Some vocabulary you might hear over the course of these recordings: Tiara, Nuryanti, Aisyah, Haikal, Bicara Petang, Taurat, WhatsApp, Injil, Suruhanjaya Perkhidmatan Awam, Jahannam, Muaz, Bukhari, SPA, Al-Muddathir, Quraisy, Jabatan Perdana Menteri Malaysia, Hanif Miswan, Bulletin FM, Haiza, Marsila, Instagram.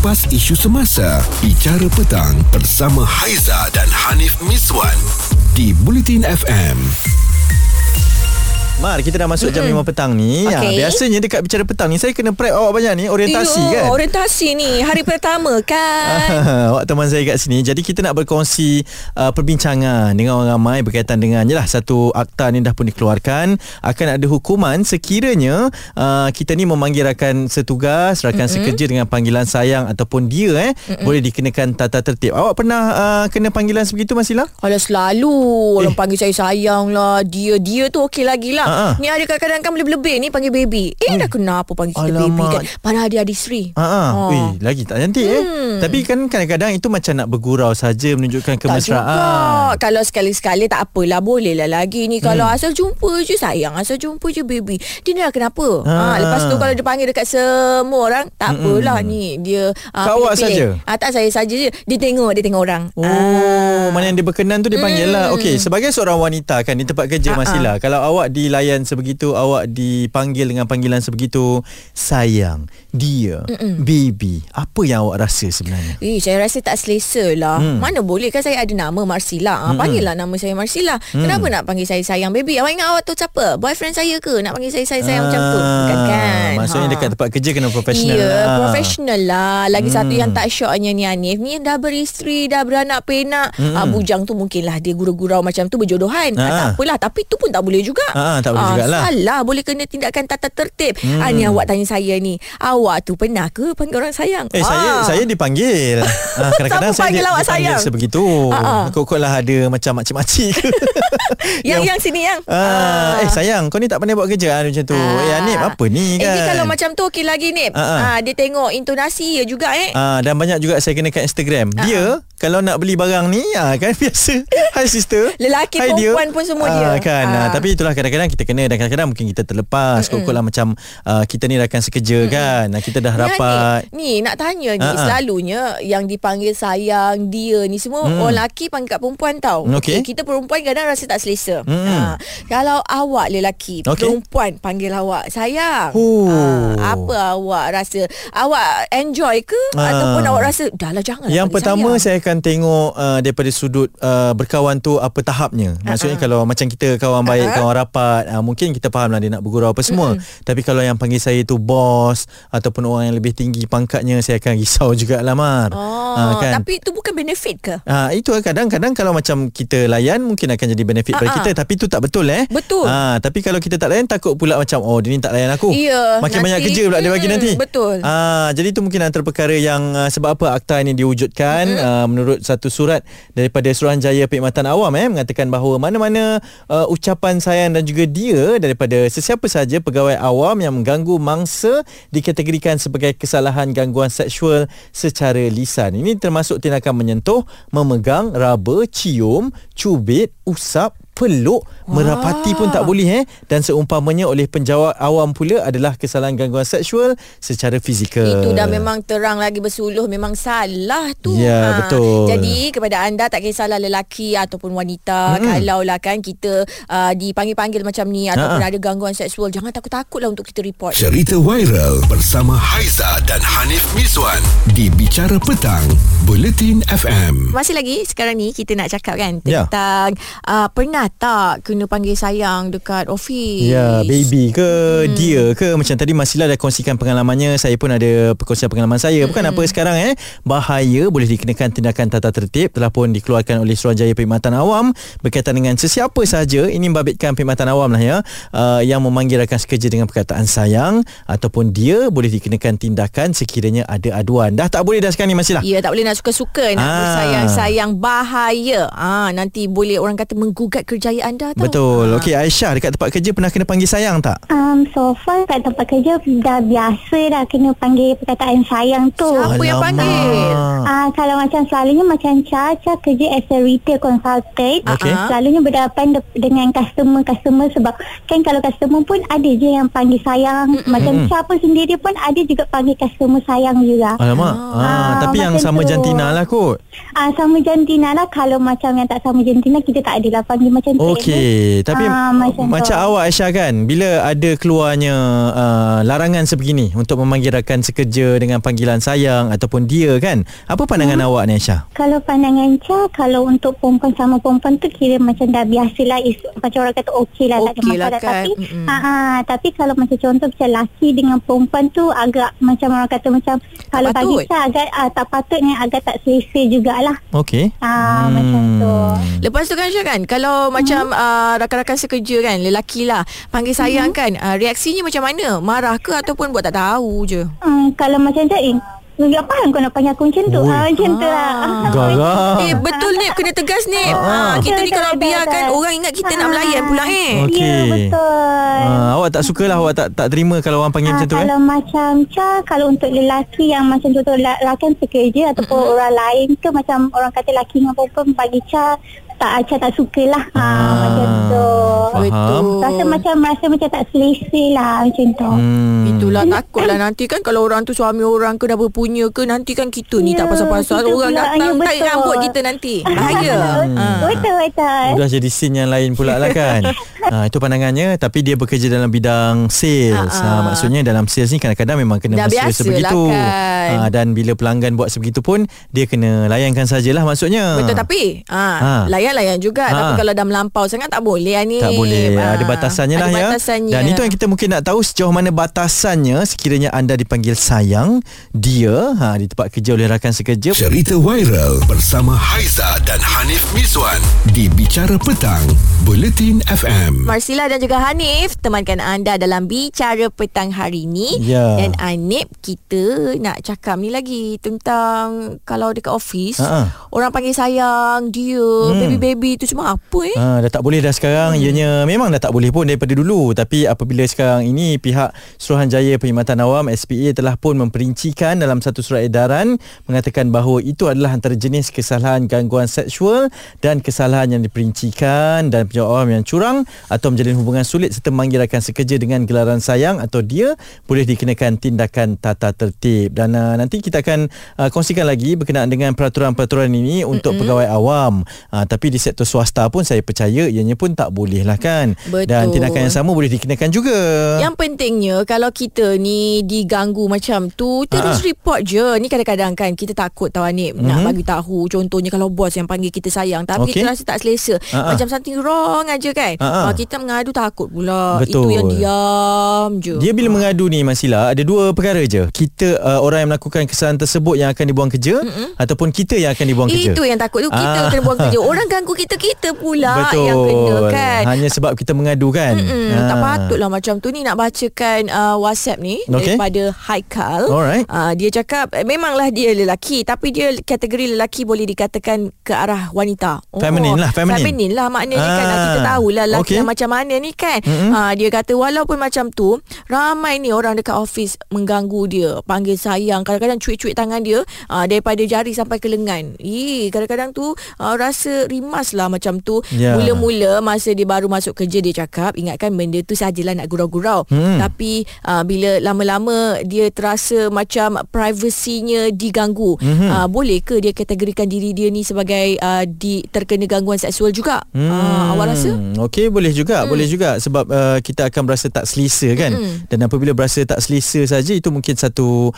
kupas isu semasa. Bicara Petang bersama Haiza dan Hanif Miswan di Bulletin FM. Mar, kita dah masuk jam 5 petang ni. Okay. Biasanya dekat Bicara Petang ni saya kena prep awak banyak ni, orientasi. Yo, kan. Orientasi ni hari pertama kan. Awak teman saya kat sini. Jadi kita nak berkongsi perbincangan dengan orang ramai berkaitan dengan jelah satu akta ni dah pun dikeluarkan, akan ada hukuman sekiranya kita ni memanggil rakan setugas, rakan sekerja dengan panggilan sayang ataupun dia boleh dikenakan tata tertib. Awak pernah kena panggilan sebegitu, Marsila? Alah, selalu orang panggil saya sayang lah, dia tu okey lagi lah. Ni ada kadang-kadang kan lebih-lebih ni panggil baby. Dah kenapa panggil kita baby kan? Padahal dia adik seri. Lagi tak cantik Tapi kan kadang-kadang itu macam nak bergurau saja, menunjukkan kemesraan. Kalau sekali-sekali tak apalah, boleh lah lagi ni. Kalau asal jumpa je sayang, asal jumpa je baby, dia ni lah kenapa. Lepas tu kalau dia panggil dekat semua orang, tak apalah ni. Dia awak saja. Tak, saya saja je. Dia tengok orang. Mana yang dia berkenan tu dia panggil lah. Okey, sebagai seorang wanita kan di tempat kerja Marsila, kalau awak dilayan sebegitu, awak dipanggil dengan panggilan sebegitu, sayang, dia, baby, apa yang awak rasa sebenarnya? Saya rasa tak selesa lah. Mana boleh kan, saya ada nama Marsila. Panggil lah nama saya Marsila. Kenapa nak panggil saya sayang baby? Awak ingat awak tu siapa? Boyfriend saya ke? Nak panggil saya sayang macam tu? Bukan kan? Maksudnya dekat tempat kerja kena profesional. Profesional lah. Lagi satu yang tak syoknya ni, Hanif ni dah beristeri, dah beranak penak. Bujang tu mungkinlah dia gurau-gurau macam tu, berjodohan. Tak apalah, tapi tu pun tak boleh juga. Tak boleh jugalah. Salah, boleh kena tindakan tata tertib. Ni awak tanya saya ni, awak tu pernah ke panggil orang sayang? Saya dipanggil. Kadang-kadang saya dipanggil sebegitu. Kok-koklah ada macam makcik-makcik ke. yang sini yang. Sayang, kau ni tak pandai buat kerja macam tu. Nip, apa ni kan? Kalau macam tu okey lagi, Nip. Dia tengok intonasi dia juga dan banyak juga saya kena kat Instagram. Dia kalau nak beli barang ni kan biasa, hi sister, lelaki perempuan pun semua dia kan. Tapi itulah kadang-kadang kita kena, dan kadang-kadang mungkin kita terlepas. Kok-koklah macam kita ni rakan sekerja kan, kita dah rapat. Ni nak tanya ni, selalunya yang dipanggil sayang, dia ni semua orang lelaki panggil kat perempuan tau. Okay. Kita perempuan kadang rasa tak selesa. Kalau awak lelaki, perempuan panggil awak sayang, apa awak rasa? Awak enjoy ke ataupun awak rasa dah lah jangan? Yang pertama saya akan tengok daripada sudut berkawan tu apa tahapnya. Maksudnya kalau macam kita kawan baik, kawan rapat, mungkin kita faham lah dia nak bergurau apa semua. Tapi kalau yang panggil saya tu bos ataupun orang yang lebih tinggi pangkatnya, saya akan risau jugalah, Mar. Kan? Tapi itu bukan benefit ke? Itu kadang-kadang kalau macam kita layan mungkin akan jadi benefit pada kita, tapi itu tak betul. Betul. Tapi kalau kita tak layan, takut pula macam dia ni tak layan aku. Makin nanti, banyak kerja pula dia bagi nanti. Betul. Jadi itu mungkin antara perkara yang sebab apa akta ini diwujudkan. Menurut satu surat daripada Suruhanjaya Perkhidmatan Awam mengatakan bahawa mana-mana ucapan sayang dan juga dia daripada sesiapa sahaja pegawai awam yang mengganggu mangsa dikategorikan sebagai kesalahan gangguan seksual secara lisan. Ini termasuk tindakan menyentuh, memegang, raba, cium, cubit, usap, peluk, merapati pun tak boleh dan seumpamanya oleh penjawat awam pula adalah kesalahan gangguan seksual secara fizikal. Itu dah memang terang lagi bersuluh, memang salah tu. Betul. Jadi kepada anda, tak kisahlah lelaki ataupun wanita, kalaulah kan kita dipanggil-panggil macam ni ataupun ada gangguan seksual, jangan takut-takutlah untuk kita report. Cerita viral bersama Haiza dan Hanif Miswan di Bicara Petang Bulletin FM. Masih lagi sekarang ni kita nak cakap kan tentang pernah tak kena panggil sayang dekat ofis? Baby ke, dia ke. Macam tadi Marsila dah kongsikan pengalamannya, saya pun ada perkongsian pengalaman saya. Bukan apa sekarang bahaya, boleh dikenakan tindakan tata tertib, telah pun dikeluarkan oleh Suruhanjaya Perkhidmatan Awam berkaitan dengan sesiapa sahaja, ini membabitkan Perkhidmatan Awam lah yang memanggil rakan sekerja dengan perkataan sayang ataupun dia, boleh dikenakan tindakan sekiranya ada aduan. Dah tak boleh dah sekarang ni, Marsila. Tak boleh nak suka-suka nak sayang-sayang, bahaya. Nanti boleh orang kata menggugat kerjaya anda tau. Betul. Okey, Aisyah, dekat tempat kerja pernah kena panggil sayang tak? So far kat tempat kerja dah biasa dah kena panggil perkataan sayang tu. Siapa yang panggil? Kalau macam selalunya macam Caca kerja as a retail consultant, selalunya berhadapan dengan customer sebab kan kalau customer pun ada je yang panggil sayang. Macam Caca pun sendiri pun ada juga panggil customer sayang juga. Alamak. Tapi yang sama tu. Jantina lah kot. Sama jantina lah. Kalau macam yang tak sama jantina, kita tak adalah panggil macam template. Okey, tapi macam awak Aisyah kan, bila ada keluarnya larangan sebegini untuk memanggil rakan sekerja dengan panggilan sayang ataupun dia kan, apa pandangan awak ni Aisyah? Kalau pandangan Aisyah, kalau untuk perempuan sama perempuan tu kira macam dah biasalah, macam orang kata okeylah, tak ada masalah kan. Tapi tapi kalau macam contoh macam lelaki dengan perempuan tu agak macam orang kata macam tak, kalau bagi Aisyah agak tak patutnya, agak tak selesa jugalah. Okey. Macam tu. Lepas tu kan Aisyah kan, kalau macam rakan-rakan sekerja kan, lelaki lah panggil sayang kan, reaksinya macam mana? Marah ke ataupun buat tak tahu je? Kalau macam tu apa yang kau nak panggil aku macam tu? Macam tu lah. Betul Nip, kena tegas Nip. Kita ni kalau biarkan orang ingat kita nak melayan pula Okey. Ya betul. Awak tak sukalah, awak tak terima kalau orang panggil macam tu Kalau macam kalau untuk lelaki yang macam contoh rakan sekerja ataupun orang lain ke, macam orang kata lelaki dengan perempuan bagi tak sukalah. Macam tu. Betul. Rasa macam tak selesa lah macam tu. Itulah, takutlah nanti kan kalau orang tu suami orang ke, dah berpunya ke, nanti kan kita ni tak pasal-pasal, orang datang tarik rambut kita nanti. Bahaya. Betul. Sudah jadi scene yang lain pula lah kan. Itu pandangannya, tapi dia bekerja dalam bidang sales. Maksudnya dalam sales ni kadang-kadang memang kena berselesa begitu. Kan. Dan bila pelanggan buat sebegitu pun dia kena layankan sajalah maksudnya. Betul, tapi layan juga. Tapi kalau dah melampau sangat tak boleh ni. Tak boleh. Ada batasannya lah ya. Dan itu yang kita mungkin nak tahu, sejauh mana batasannya sekiranya anda dipanggil sayang dia di tempat kerja oleh rakan sekerja. Cerita viral bersama Haiza dan Hanif Miswan di Bicara Petang Bulletin FM. Marsila dan juga Hanif temankan anda dalam Bicara Petang hari ini. Dan Hanif, kita nak cakap ni lagi tentang kalau dekat office orang panggil sayang, dia baby-baby tu cuma apa dah tak boleh dah sekarang. Ianya memang dah tak boleh pun daripada dulu, tapi apabila sekarang ini pihak Suruhanjaya Perkhidmatan Awam SPA telah pun memperincikan dalam satu surat edaran mengatakan bahawa itu adalah antara jenis kesalahan gangguan seksual dan kesalahan yang diperincikan dan penjawatan yang curang atau menjalin hubungan sulit serta memanggil rakan sekerja dengan gelaran sayang atau dia boleh dikenakan tindakan tata tertib. Dan nanti kita akan kongsikan lagi berkenaan dengan peraturan-peraturan ini untuk pegawai awam. Tapi di sektor swasta pun saya percaya ianya pun tak boleh lah kan. Betul. Dan tindakan yang sama boleh dikenakan juga. Yang pentingnya kalau kita ni diganggu macam tu, terus report je. Ni kadang-kadang kan kita takut tahu Hanif nak bagi tahu. Contohnya kalau bos yang panggil kita sayang tapi kita rasa tak selesa, macam something wrong aja kan. Kita mengadu takut pula. Betul. Itu yang diam je. Dia bila mengadu ni Marsila, ada dua perkara je. Kita orang yang melakukan kesalahan tersebut yang akan dibuang kerja ataupun kita yang akan dibuang kerja. Itu yang takut tu, kita kena buang kerja. Orang ganggu kita pula yang kena kan. Hanya sebab kita mengadu kan. Tak patutlah macam tu ni. Nak bacakan WhatsApp ni daripada Haikal. Dia cakap memanglah dia lelaki, tapi dia kategori lelaki boleh dikatakan ke arah wanita. Feminin lah maknanya kan. Kita tahulah lelaki yang macam mana ni kan. Dia kata walaupun macam tu, ramai ni orang dekat office mengganggu dia, panggil sayang, kadang-kadang cuit-cuit tangan dia daripada jari sampai ke lengan. Kadang-kadang tu rasa rimas lah macam tu. Mula-mula masa dia baru masuk kerja, dia cakap ingatkan benda tu sajalah nak gurau-gurau. Tapi bila lama-lama dia terasa macam privasinya diganggu, boleh ke dia kategorikan diri dia ni sebagai terkena gangguan seksual juga? Awak rasa? Okey, boleh juga. Boleh juga sebab kita akan berasa tak selesa kan. Dan apabila berasa tak selesa saja, itu mungkin satu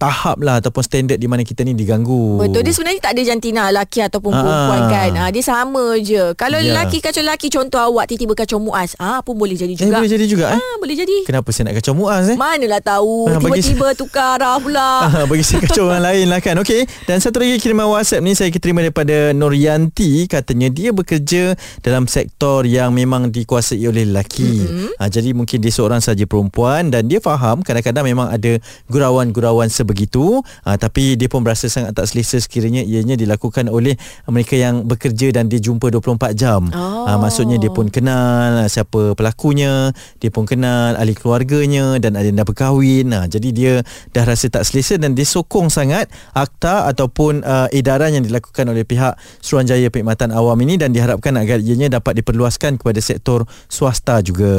tahap lah ataupun standard di mana kita ni diganggu. Betul. Dia sebenarnya tak ada jantina lelaki ataupun perempuan kan. Dia sama je. Kalau lelaki kacau lelaki, contoh awak tiba-tiba kacau Muaz, pun boleh jadi juga. Boleh jadi juga boleh jadi. Kenapa saya nak kacau Muaz Manalah tahu. Tiba-tiba tukar arah pula. Bagi saya kacau orang lain lah kan. Okey. Dan satu lagi kiriman WhatsApp ni saya terima daripada Nuryanti. Katanya dia bekerja dalam sektor yang memang dikuasai oleh lelaki. Jadi mungkin dia seorang saja perempuan dan dia faham kadang-kadang memang ada gurauan-gurauan sebegitu. Tapi dia pun berasa sangat tak selesa sekiranya ianya dilakukan oleh mereka yang bekerja dan dia jumpa 24 jam. Maksudnya dia pun kenal siapa pelakunya, dia pun kenal ahli keluarganya dan ada yang dah berkahwin. Jadi dia dah rasa tak selesa dan dia sokong sangat akta ataupun edaran yang dilakukan oleh pihak Suruhanjaya Perkhidmatan Awam ini dan diharapkan agar ianya dapat diperluaskan kepada sektor swasta juga.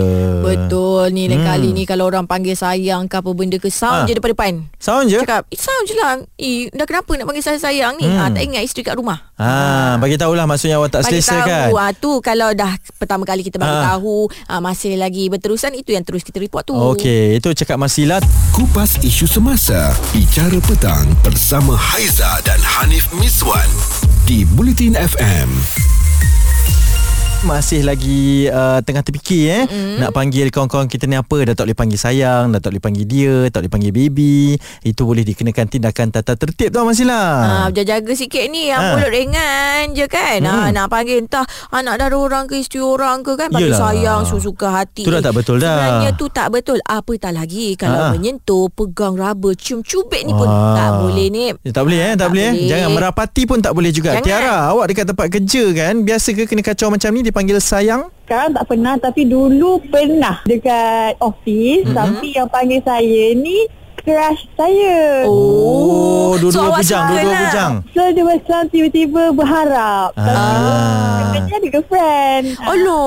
Betul ni. Kali ni kalau orang panggil sayang ke apa benda ke, sound je depan-depan. Sound je? Cakap sound je lah. Dah kenapa nak panggil sayang ni? Tak ingat isteri kat rumah. Bagi tahulah maksudnya awak tak selesa kan. Bagi tahu, tu kalau dah pertama kali kita bagi tahu masih lagi berterusan, itu yang terus kita report tu. Okey, itu cakap Marsila. Kupas isu semasa Bicara Petang bersama Haiza dan Hanif Miswan di Bulletin FM. Masih lagi tengah terfikir nak panggil kawan-kawan kita ni apa. Dah tak boleh panggil sayang, dah tak boleh panggil dia, tak boleh panggil baby. Itu boleh dikenakan tindakan tata tertib tu Marsila. Jaga sikit ni yang mulut ringan je kan. Nak panggil entah anak dara orang ke, isteri orang ke kan. Panggil sayang, suka hati. Itu dah tak betul dah. Sebenarnya tu tak betul. Apatah lagi kalau menyentuh, pegang raba, cium-cubit ni pun tak boleh ni. Tak boleh tak boleh. Jangan merapati pun tak boleh juga. Jangan. Tiara, awak dekat tempat kerja kan, biasa ke kena kacau macam ni? Panggil sayang? Sekarang tak pernah, tapi dulu pernah dekat office. Tapi yang panggil saya ni crush saya. Oh, dua-dua bujang, dua-dua bujang. So, dia macam tiba-tiba berharap. Tapi dia ada girlfriend. Oh, no.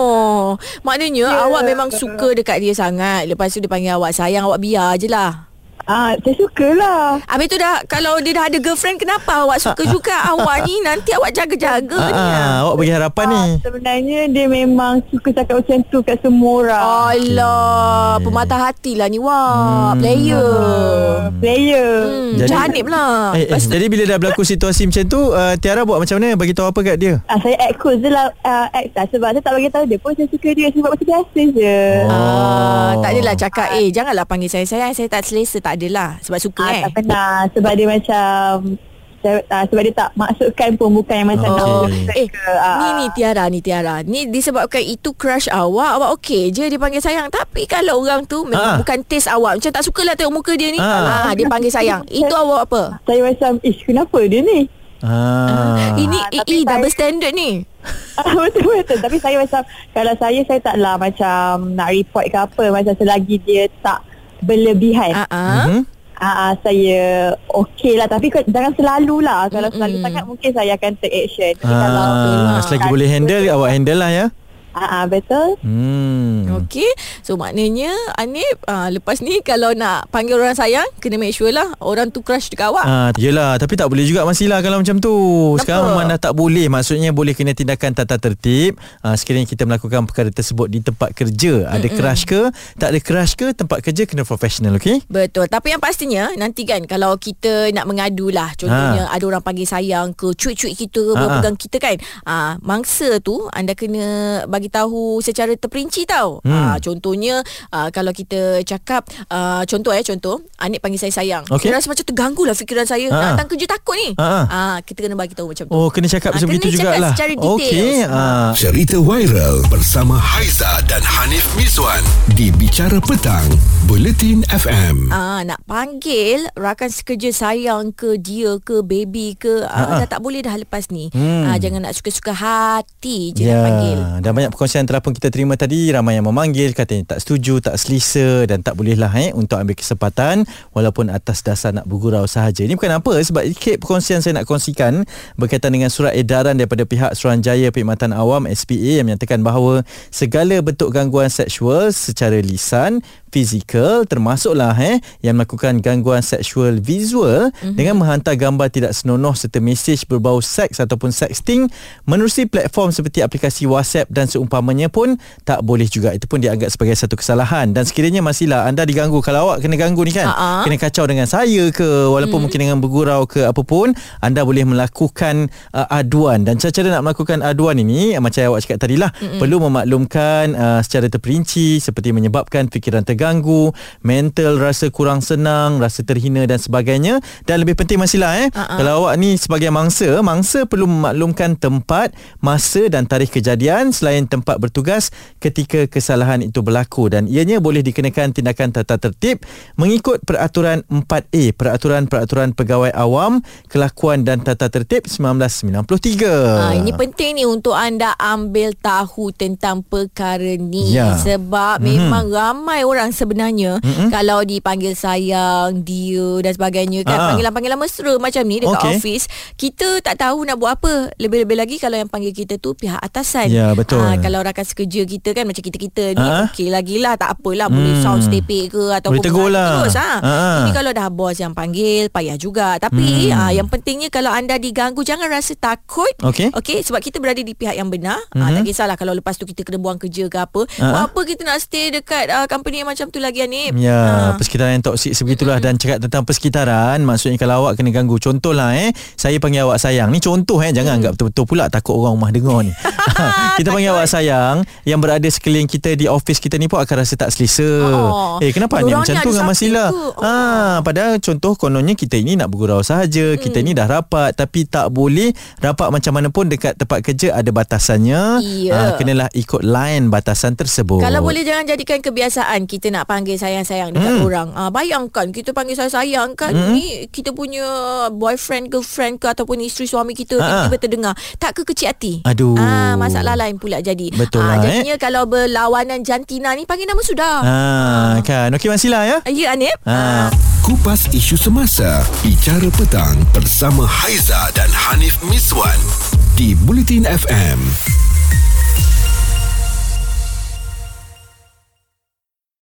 Maknanya awak memang suka dekat dia sangat. Lepas tu dia panggil awak sayang, awak biar je lah. Saya suka lah. Habis tu dah, kalau dia dah ada girlfriend, kenapa awak suka juga? Awak ni nanti awak jaga-jaga ni lah. Awak bagi harapan ni. Sebenarnya dia memang suka cakap macam tu kat semua orang. Alah, pematah hatilah ni. Wah, player. Jadi Hanif lah. Jadi bila dah berlaku situasi macam tu, Tiara buat macam mana? Bagi tahu apa kat dia? Saya act cool je lah, sebab saya tak bagi tahu dia pun saya suka dia. Sebab macam biasa je. Tak adalah cakap janganlah panggil saya sayang, saya tak selesa. Tak adalah sebab suka tak pernah. Sebab dia macam sebab dia tak maksudkan pun, bukan yang macam Ni Tiara disebabkan itu crush awak, awak okey je dia panggil sayang. Tapi kalau orang tu memang bukan taste awak, macam tak sukalah tengok muka dia ni, dia panggil sayang, itu awak apa? Saya macam kenapa dia ni? Ini double standard ni. Betul-betul. Tapi saya macam, kalau saya taklah macam nak report ke apa. Macam selagi dia tak berlebihan, saya okey lah. Tapi jangan selalu lah. Kalau selalu sangat mungkin saya akan take action. Selagi boleh handle, awak handle lah ya. Betul. Okey. So maknanya Hanif, lepas ni kalau nak panggil orang sayang, kena make sure lah orang tu crush dekat awak. Yelah, tapi tak boleh juga Marsila kalau macam tu. Kenapa? Sekarang memang dah tak boleh. Maksudnya boleh kena tindakan tata tertib sekiranya kita melakukan perkara tersebut di tempat kerja. Ada crush ke, tak ada crush ke, tempat kerja kena profesional. Okey? Betul. Tapi yang pastinya nanti kan, kalau kita nak mengadu lah, contohnya ada orang panggil sayang ke, cuit-cuit kita ke, pegang kita kan, mangsa tu anda kena bagi tahu secara terperinci tau. Contohnya kalau kita cakap contoh Hanif panggil saya sayang, rasa macam terganggu lah fikiran saya. Nak datang kerja takut ni. Kita kena bagi tahu macam tu. Kena cakap macam itu jugalah. Kena cakap secara detail. Cerita viral bersama Haiza dan Hanif Miswan di Bicara Petang Bulletin FM. Nak panggil rakan sekerja sayang ke, dia ke, baby ke, dah tak boleh dah lepas ni. Jangan nak suka-suka hati je nak panggil. Dah banyak perkongsian terapun kita terima tadi. Ramai yang memanggil, katanya tak setuju, tak selesa dan tak bolehlah untuk ambil kesempatan walaupun atas dasar nak bergurau sahaja. Ini bukan apa, sebab ikut perkongsian saya nak kongsikan berkaitan dengan surat edaran daripada pihak Suruhanjaya Perkhidmatan Awam SPA yang menyatakan bahawa segala bentuk gangguan seksual secara lisan, fizikal, termasuklah yang melakukan gangguan seksual visual dengan menghantar gambar tidak senonoh serta mesej berbau seks ataupun sexting menerusi platform seperti aplikasi WhatsApp dan seumpamanya pun tak boleh juga. Itu pun dianggap sebagai satu kesalahan. Dan sekiranya Marsila, anda diganggu, kalau awak kena ganggu ni kan, kena kacau dengan saya ke, walaupun mungkin dengan bergurau ke apa pun, anda boleh melakukan aduan. Dan cara-cara nak melakukan aduan ini macam awak cakap tadilah, perlu memaklumkan secara terperinci seperti menyebabkan fikiran terganggu, mental rasa kurang senang, rasa terhina dan sebagainya. Dan lebih penting Marsila kalau awak ni sebagai mangsa perlu memaklumkan tempat, masa dan tarikh kejadian selain tempat bertugas ketika kesalahan itu berlaku. Dan ianya boleh dikenakan tindakan tata tertib mengikut peraturan 4A, peraturan-peraturan pegawai awam, kelakuan dan tata tertib 1993. Ini penting ni untuk anda ambil tahu tentang perkara ni. Sebab memang ramai orang yang sebenarnya kalau dipanggil sayang, dia dan sebagainya kan, panggilan-panggilan mesra macam ni dekat office, kita tak tahu nak buat apa. Lebih-lebih lagi kalau yang panggil kita tu pihak atasan. Ya, betul. Kalau rakan sekerja kita kan, macam kita-kita ni okey lagi lah, tak apalah, boleh sound stepek ke ataupun tegur lah terus. Tapi kalau dah bos yang panggil, payah juga. Tapi yang pentingnya kalau anda diganggu, jangan rasa takut. Okey, sebab kita berada di pihak yang benar. Tak kisahlah kalau lepas tu kita kena buang kerja ke apa. Apa kita nak stay dekat company yang macam tu lagi, Hanif? Ya, persekitaran yang toksik sebegitulah. Dan cakap tentang persekitaran, maksudnya kalau awak kena ganggu, contohlah saya panggil awak sayang. Ni contoh jangan anggap betul-betul pula, takut orang rumah dengar ni. Kita panggil awak sayang, yang berada sekeliling kita di office kita ni pun akan rasa tak selesa. Kenapa hanya macam tu dengan Marsila? Padahal contoh kononnya kita ini nak bergurau sahaja, kita ni dah rapat, tapi tak boleh rapat macam mana pun dekat tempat kerja ada batasannya. Kenalah ikut line batasan tersebut. Kalau boleh jangan jadikan kebiasaan kita nak panggil sayang-sayang dekat orang. Bayangkan kita panggil sayang-sayang kan, ni kita punya boyfriend, girlfriend ke ataupun isteri suami kita tiba-tiba terdengar. Tak ke kecil hati? Aduh. Masalah lain pula jadi. Betul lah. Jadinya kalau berlawanan jantina ni panggil nama sudah. Kan. Okey Marsila ya? Ya Hanif. Kupas isu semasa Bicara Petang bersama Haiza dan Hanif Miswan di Bulletin FM.